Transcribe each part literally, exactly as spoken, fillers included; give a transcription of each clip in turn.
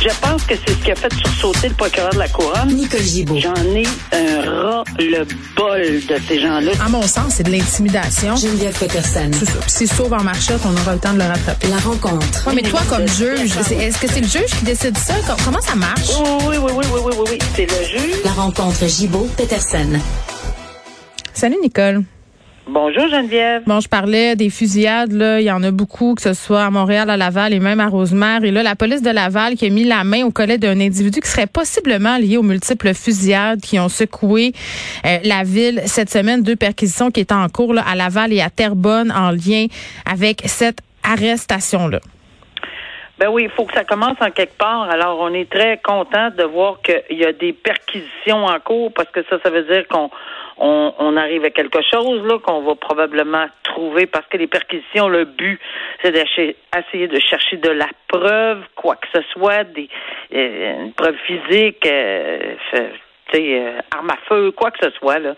Je pense que c'est ce qui a fait sursauter le procureur de la Couronne. Nicole Gibaud. J'en ai un ras-le-bol de ces gens-là. À mon sens, c'est de l'intimidation. Geneviève Peterson. C'est ça. Puis s'il sauve en marchette, on aura le temps de le rattraper. La rencontre. Ouais, mais toi, comme juge, c'est, est-ce que c'est le juge qui décide ça? Comment ça marche? Oui, oui, oui, oui, oui, oui, oui, oui. C'est le juge. La rencontre Gibaud-Peterson. Salut, Nicole. Bonjour Geneviève. Bon, je parlais des fusillades, là, il y en a beaucoup, que ce soit à Montréal, à Laval et même à Rosemère. Et là, la police de Laval qui a mis la main au collet d'un individu qui serait possiblement lié aux multiples fusillades qui ont secoué euh, la ville cette semaine. Deux perquisitions qui étaient en cours là, à Laval et à Terrebonne en lien avec cette arrestation-là. Ben oui, il faut que ça commence en quelque part. Alors, on est très content de voir qu'il y a des perquisitions en cours parce que ça, ça veut dire qu'on on, on arrive à quelque chose là qu'on va probablement trouver parce que les perquisitions, le but, c'est d'essayer de chercher de la preuve, quoi que ce soit, des euh, une preuve physique, euh, euh, arme à feu, quoi que ce soit là.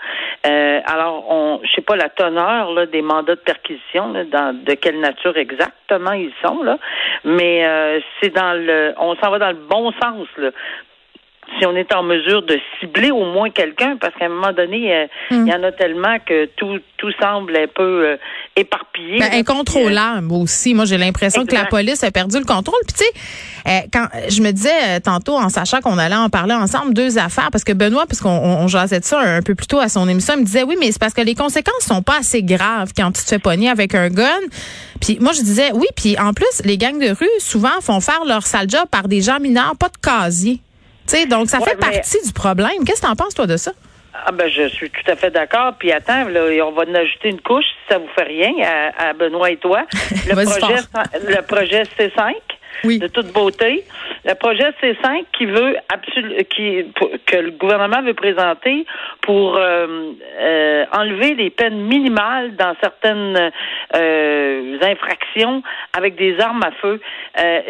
Euh, alors, on, je sais pas la teneur là, des mandats de perquisition, là, dans, de quelle nature exactement ils sont là, mais euh, c'est dans le, on s'en va dans le bon sens là. Si on est en mesure de cibler au moins quelqu'un, parce qu'à un moment donné, euh, mm. il y en a tellement que tout tout semble un peu euh, éparpillé. Ben, incontrôlable aussi. Moi, j'ai l'impression exact. que la police a perdu le contrôle. Puis tu sais, euh, quand je me disais euh, tantôt, en sachant qu'on allait en parler ensemble, deux affaires, parce que Benoît, puisqu'on on, on jasait de ça un peu plus tôt à son émission, il me disait, oui, mais c'est parce que les conséquences sont pas assez graves quand tu te fais pogner avec un gun. Puis moi, je disais, oui, puis en plus, les gangs de rue, souvent, font faire leur sale job par des gens mineurs, pas de casier. T'sais, donc, ça ouais, fait partie mais... du problème. Qu'est-ce que t'en penses, toi, de ça? Ah ben, je suis tout à fait d'accord. Puis attends, là, on va en ajouter une couche, si ça vous fait rien, à, à Benoît et toi. Le, projet, le projet C cinq, oui. de toute beauté. Le projet C cinq qui veut absolu- qui que le gouvernement veut présenter pour euh, euh, enlever les peines minimales dans certaines euh, infractions avec des armes à feu. Euh,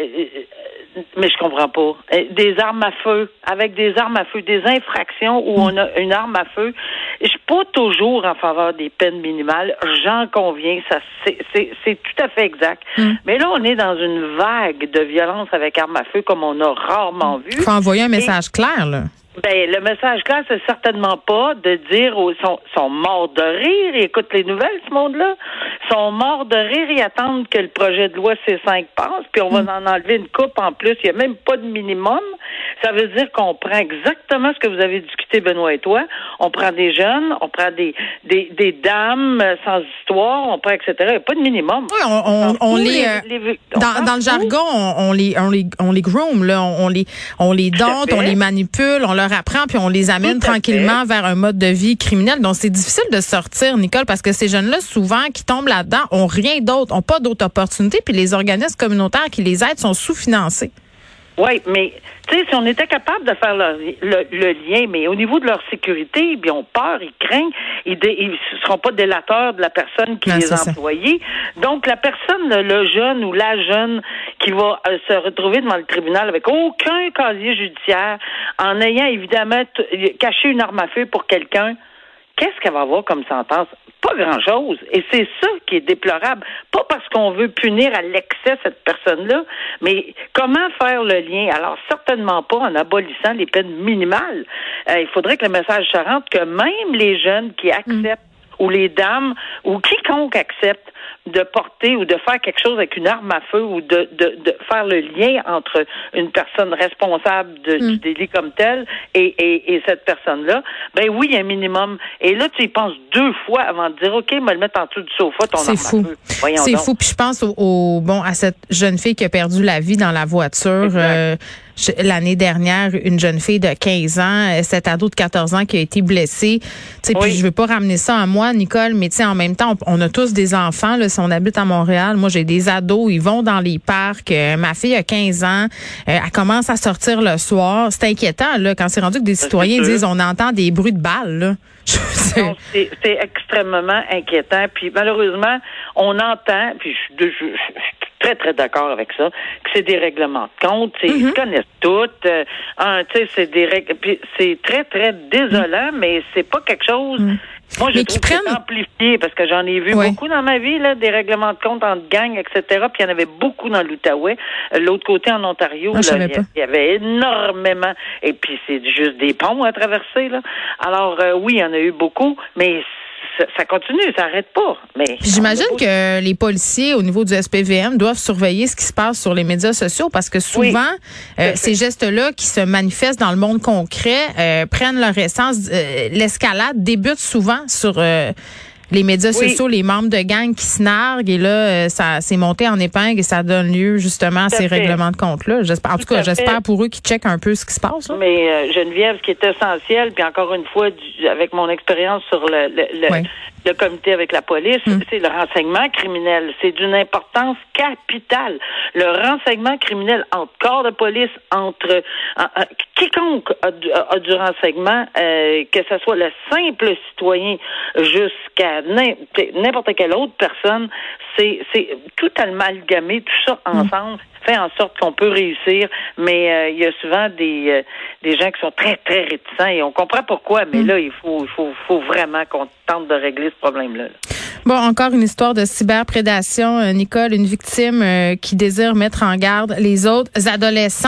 Mais je comprends pas. Des armes à feu, avec des armes à feu, des infractions où on a une arme à feu. Je suis pas toujours en faveur des peines minimales, j'en conviens, ça c'est, c'est, c'est tout à fait exact. Mm. Mais là, on est dans une vague de violence avec armes à feu comme on a rarement vu. Il faut envoyer un message Et... clair, là. Ben, le message clair, c'est certainement pas de dire aux, sont, sont morts de rire et écoutent les nouvelles, ce monde-là. Sont morts de rire et attendent que le projet de loi C cinq passe, puis on va en enlever une coupe en plus. Il n'y a même pas de minimum. Ça veut dire qu'on prend exactement ce que vous avez discuté, Benoît et toi. On prend des jeunes, on prend des, des, des dames sans histoire, on prend, et cetera. Il n'y a pas de minimum. Oui, on, on, on les, les, les on dans, dans le jargon, on, on les, on les, on les groom, là. On, on les, on les dompte, on les manipule, on leur apprend, puis on les amène tranquillement vers un mode de vie criminel. Donc, c'est difficile de sortir, Nicole, parce que ces jeunes-là, souvent, qui tombent là-dedans, ont rien d'autre, ont pas d'autres opportunités, puis les organismes communautaires qui les aident sont sous-financés. Oui, mais tu sais, si on était capable de faire leur, le, le lien, mais au niveau de leur sécurité, ils ont peur, ils craignent, ils ne seront pas délateurs de la personne qui non, les a employés. Ça. Donc, la personne, le jeune ou la jeune qui va euh, se retrouver devant le tribunal avec aucun casier judiciaire, en ayant évidemment t- caché une arme à feu pour quelqu'un, qu'est-ce qu'elle va avoir comme sentence? Pas grand-chose. Et c'est ça qui est déplorable. Pas parce qu'on veut punir à l'excès cette personne-là, mais comment faire le lien? Alors, certainement pas en abolissant les peines minimales. Euh, il faudrait que le message se rende que même les jeunes qui acceptent, mmh. ou les dames, ou quiconque accepte de porter ou de faire quelque chose avec une arme à feu ou de, de, de faire le lien entre une personne responsable de, mm. du délit comme tel et, et, et cette personne-là, ben oui, il y a un minimum. Et là, tu y penses deux fois avant de dire, OK, me le mettre en dessous du sofa, ton C'est arme fou. à feu. Voyons C'est donc. fou. Puis je pense au, au bon à cette jeune fille qui a perdu la vie dans la voiture. l'année dernière une jeune fille de quinze ans, cet ado de quatorze ans qui a été blessé. Tu sais, oui. Puis je veux pas ramener ça à moi, Nicole, mais tu sais, en même temps, on, on a tous des enfants. Là, si on habite à Montréal, moi j'ai des ados, ils vont dans les parcs. Euh, ma fille a quinze ans, euh, elle commence à sortir le soir. C'est inquiétant là quand c'est rendu que des ça, citoyens disent on entend des bruits de balles. Là. Non, c'est, c'est extrêmement inquiétant. Puis malheureusement, on entend, puis je, je, je, je très, très d'accord avec ça, que c'est des règlements de compte, mm-hmm. Ils connaissent tout, euh, hein, tu sais, c'est des règles, puis c'est très, très désolant, mm-hmm. mais c'est pas quelque chose, mm-hmm. moi, je mais trouve que prennent... c'est amplifié, parce que j'en ai vu oui. beaucoup dans ma vie, là, des règlements de compte entre gangs, et cetera, puis il y en avait beaucoup dans l'Outaouais, l'autre côté, en Ontario, non, là, il y avait énormément, et puis c'est juste des ponts à traverser, là, alors, euh, oui, il y en a eu beaucoup, mais Ça, ça continue, ça n'arrête pas. Mais j'imagine pas... que les policiers au niveau du S P V M doivent surveiller ce qui se passe sur les médias sociaux parce que souvent, oui. euh, ces gestes-là qui se manifestent dans le monde concret euh, prennent leur essence. Euh, l'escalade débute souvent sur euh, les médias oui. sociaux, les membres de gangs qui se narguent et là, euh, ça s'est monté en épingle et ça donne lieu justement à ces fait. règlements de compte-là. J'espère, en tout, tout cas, j'espère fait. pour eux qu'ils checkent un peu ce qui se passe. Là. Mais euh, Geneviève, ce qui est essentiel, puis encore une fois, du, avec mon expérience sur le, le, le, oui. le comité avec la police, mmh. c'est le renseignement criminel. C'est d'une importance capitale. Le renseignement criminel entre corps de police, entre en, en, quiconque a du, a, a du renseignement, euh, que ce soit le simple citoyen jusqu'à n'importe quelle autre personne, c'est, c'est tout amalgamé, tout ça ensemble, mmh. fait en sorte qu'on peut réussir, mais euh, il y a souvent des, euh, des gens qui sont très, très réticents et on comprend pourquoi, mais mmh. là, il faut, il faut, faut vraiment qu'on tente de régler ce problème-là. Bon, encore une histoire de cyberprédation, euh, Nicole, une victime euh, qui désire mettre en garde les autres adolescents.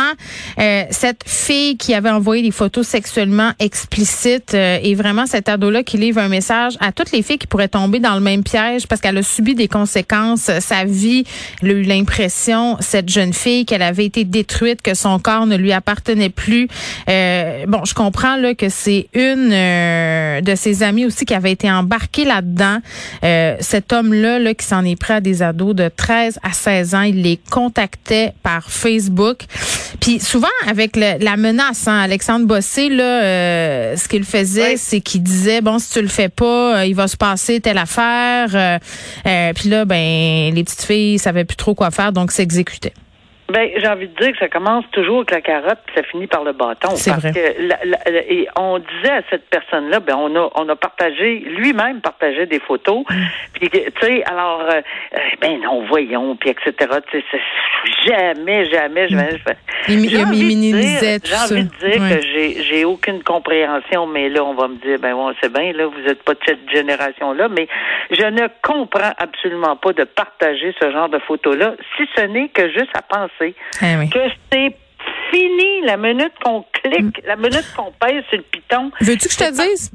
Euh, cette fille qui avait envoyé des photos sexuellement explicites euh, et vraiment cet ado-là qui livre un message à toutes les filles qui pourraient tomber dans le même piège parce qu'elle a subi des conséquences. Sa vie, elle a eu l'impression, cette jeune fille, qu'elle avait été détruite, que son corps ne lui appartenait plus. Euh, bon, je comprends là que c'est une euh, de ses amies aussi qui avait été embarquée là-dedans. Euh, Cet homme-là là, qui s'en est pris à des ados de treize à seize ans, il les contactait par Facebook. Puis souvent, avec le, la menace, hein, Alexandre Bossé, là, euh, ce qu'il faisait, oui. c'est qu'il disait, bon, si tu le fais pas, euh, il va se passer telle affaire. Euh, euh, puis là, ben, les petites filles savaient plus trop quoi faire, donc s'exécutaient. Ben, j'ai envie de dire que ça commence toujours avec la carotte puis ça finit par le bâton. C'est parce vrai. que la, la, et on disait à cette personne-là, ben on a on a partagé, lui-même partageait des photos. Mmh. Puis tu sais, alors euh, ben non, voyons, puis et cetera. Tu sais, jamais, jamais, jamais. Mmh. J'ai envie de dire, j'ai envie de dire ouais. que j'ai j'ai aucune compréhension, mais là on va me dire, ben bon, c'est bien, là vous êtes pas de cette génération-là, mais je ne comprends absolument pas de partager ce genre de photos-là, si ce n'est que juste à penser. Ah oui. que c'est fini la minute qu'on clique, mm. la minute qu'on pèse sur le piton. Veux-tu que je te dise?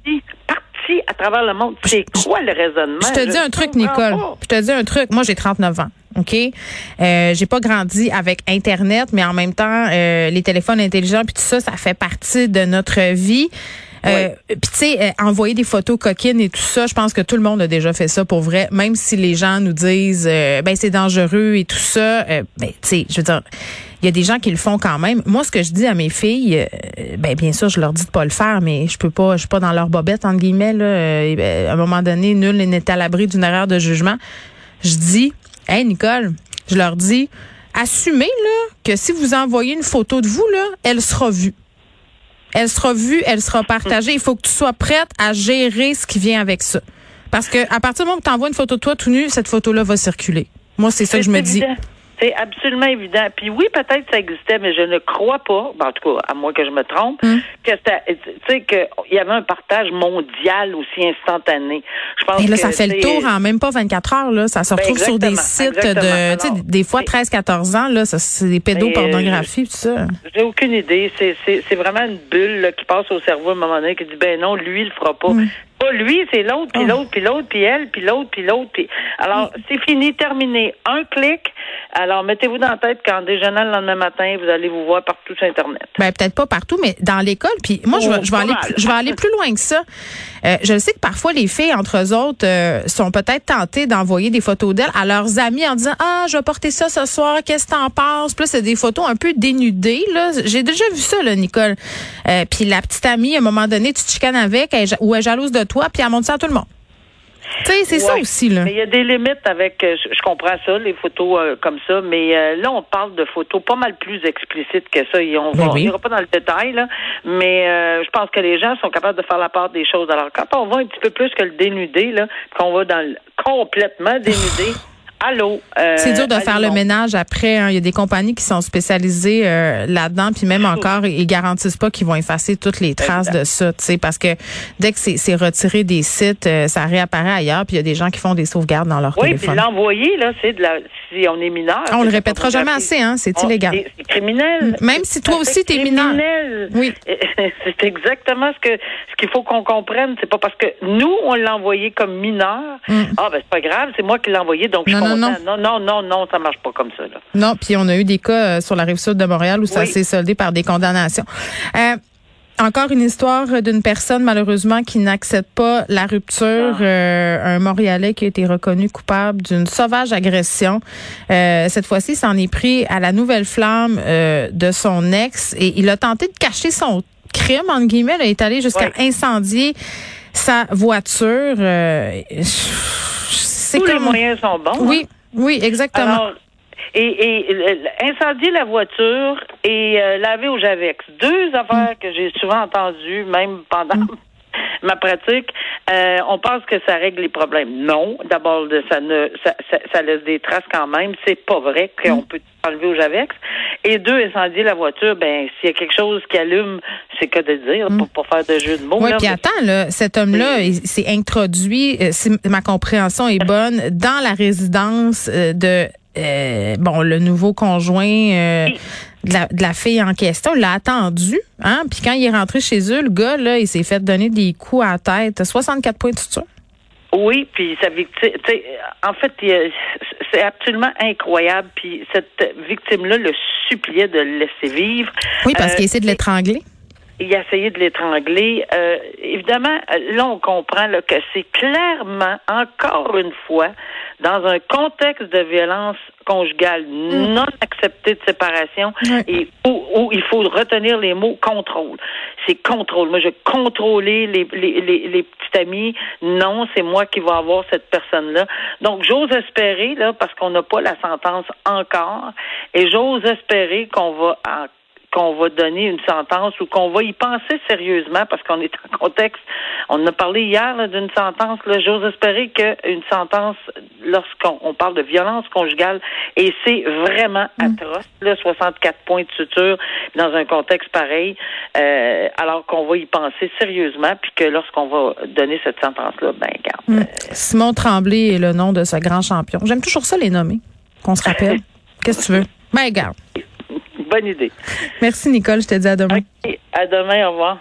Parti à travers le monde. C'est quoi le raisonnement? Je te je dis un truc, Nicole. Pas. Je te dis un truc. Moi, j'ai trente-neuf ans. OK? Euh, j'ai pas grandi avec Internet, mais en même temps, euh, les téléphones intelligents puis tout ça, ça fait partie de notre vie. Euh, oui. Puis tu sais, euh, envoyer des photos coquines et tout ça, je pense que tout le monde a déjà fait ça pour vrai. Même si les gens nous disent, euh, ben c'est dangereux et tout ça, euh, ben tu sais, je veux dire, il y a des gens qui le font quand même. Moi, ce que je dis à mes filles, euh, ben bien sûr, je leur dis de pas le faire, mais je peux pas, je suis pas dans leur bobette entre guillemets là. Euh, ben, à un moment donné, nul n'est à l'abri d'une erreur de jugement. Je dis, hey Nicole, je leur dis, assumez là que si vous envoyez une photo de vous là, elle sera vue. Elle sera vue, elle sera partagée. Il faut que tu sois prête à gérer ce qui vient avec ça. Parce que à partir du moment où tu envoies une photo de toi tout nu, cette photo-là va circuler. Moi, c'est, c'est ça que je me évident. dis. C'est absolument évident. Puis oui, peut-être que ça existait, mais je ne crois pas, ben en tout cas, à moins que je me trompe, mm. que ça, tu sais, qu'il y avait un partage mondial aussi instantané. Je pense mais là, que, ça fait le tour en même pas vingt-quatre heures, là. Ça se retrouve ben sur des sites exactement. de, tu sais, des fois treize, quatorze ans, là, ça, c'est des pédopornographies, tout ça. J'ai aucune idée. C'est, c'est, c'est vraiment une bulle, là, qui passe au cerveau à un moment donné, qui dit, ben non, lui, il le fera pas. Mm. pas lui, c'est l'autre, puis oh. l'autre, puis l'autre, puis elle, puis l'autre, puis l'autre. Puis... Alors, mm. c'est fini, terminé. Un clic. Alors, mettez-vous dans la tête qu'en déjeunant le lendemain matin, vous allez vous voir partout sur Internet. Ben, peut-être pas partout, mais dans l'école. Puis moi, oh, je, vais, je, vais aller, je vais aller plus loin que ça. Euh, je sais que parfois, les filles, entre eux autres, euh, sont peut-être tentées d'envoyer des photos d'elles à leurs amis en disant « Ah, je vais porter ça ce soir, qu'est-ce que t'en penses? » Puis là, c'est des photos un peu dénudées, là. J'ai déjà vu ça, là, Nicole. Euh, puis la petite amie, à un moment donné, tu te chicanes avec elle, ou elle est jalouse de toi, puis elle montre ça à tout le monde. Tu sais, c'est ouais. ça aussi, là. Mais il y a des limites avec, euh, je comprends ça, les photos euh, comme ça, mais euh, là, on parle de photos pas mal plus explicites que ça. Et on oui, oui. n'ira pas dans le détail, là, mais euh, je pense que les gens sont capables de faire la part des choses. Alors, quand on va un petit peu plus que le dénudé, là, qu'on va dans le complètement dénudé, allô. Euh, c'est dur de allô, faire non. le ménage après. Hein. Il y a des compagnies qui sont spécialisées euh, là-dedans, puis même encore, ils garantissent pas qu'ils vont effacer toutes les traces de ça, tu sais, parce que dès que c'est, c'est retiré des sites, euh, ça réapparaît ailleurs, puis il y a des gens qui font des sauvegardes dans leur oui, téléphone. Oui, puis l'envoyer, là, c'est de la... Si on est mineur... On le répétera jamais assez, hein, c'est illégal. C'est, c'est criminel. Même si toi aussi, t'es mineur. C'est criminel. Oui. C'est exactement ce que ce qu'il faut qu'on comprenne. C'est pas parce que nous, on l'a envoyé comme mineur. Mm. Ah, ben c'est pas grave, c'est moi qui l'ai envoyé, donc non, je non, non. non, non, non, non, ça marche pas comme ça, là. Non, puis on a eu des cas euh, sur la Rive-Sud de Montréal où oui. ça s'est soldé par des condamnations. Euh, Encore une histoire d'une personne, malheureusement, qui n'accepte pas la rupture. Ah. Euh, un Montréalais qui a été reconnu coupable d'une sauvage agression. Euh, cette fois-ci, il s'en est pris à la nouvelle flamme euh, de son ex et il a tenté de cacher son crime, entre guillemets. Il est allé jusqu'à ouais. incendier sa voiture. Euh, c'est Tous comme... les moyens sont bons. Oui, hein? oui, exactement. Alors... Et, et euh, incendier la voiture et euh, laver au Javex. Deux affaires que j'ai souvent entendues, même pendant ma pratique. Euh, on pense que ça règle les problèmes. Non. D'abord, ça ne ça, ça, ça laisse des traces quand même. C'est pas vrai qu'on peut enlever au Javex. Et deux, incendier la voiture, ben s'il y a quelque chose qui allume, c'est que de dire, pour pas faire de jeu de mots. Oui, puis attends, là, cet homme-là, il s'est introduit, si ma compréhension est bonne, dans la résidence de... Euh, bon, le nouveau conjoint euh, de, la, de la fille en question, il l'a attendu, hein? Puis quand il est rentré chez eux, le gars, là, il s'est fait donner des coups à la tête. soixante-quatre points, tout ça? Oui, puis sa victime, tu sais, en fait, c'est absolument incroyable. Puis cette victime-là le suppliait de le laisser vivre. Oui, parce euh, qu'il essaie de l'étrangler. Il a essayé de l'étrangler. Euh, évidemment, là, on comprend là, que c'est clairement, encore une fois, dans un contexte de violence conjugale mmh. non acceptée de séparation, mmh. et où, où il faut retenir les mots « contrôle ». C'est contrôle. Moi, je vais contrôler les, les, les, les petits amis. Non, c'est moi qui vais avoir cette personne-là. Donc, j'ose espérer, là, parce qu'on n'a pas la sentence encore, et j'ose espérer qu'on va en qu'on va donner une sentence ou qu'on va y penser sérieusement parce qu'on est en contexte. On a parlé hier là, d'une sentence. Là, j'ose espérer qu'une sentence, lorsqu'on on parle de violence conjugale, et c'est vraiment atroce, mmh. là, soixante-quatre points de suture dans un contexte pareil, euh, alors qu'on va y penser sérieusement puis que lorsqu'on va donner cette sentence-là, ben regarde. Mmh. Euh, Simon Tremblay est le nom de ce grand champion. J'aime toujours ça les nommer, qu'on se rappelle. Qu'est-ce que tu veux? Ben regarde. Bonne idée. Merci, Nicole. Je te dis à demain. Okay. À demain. Au revoir.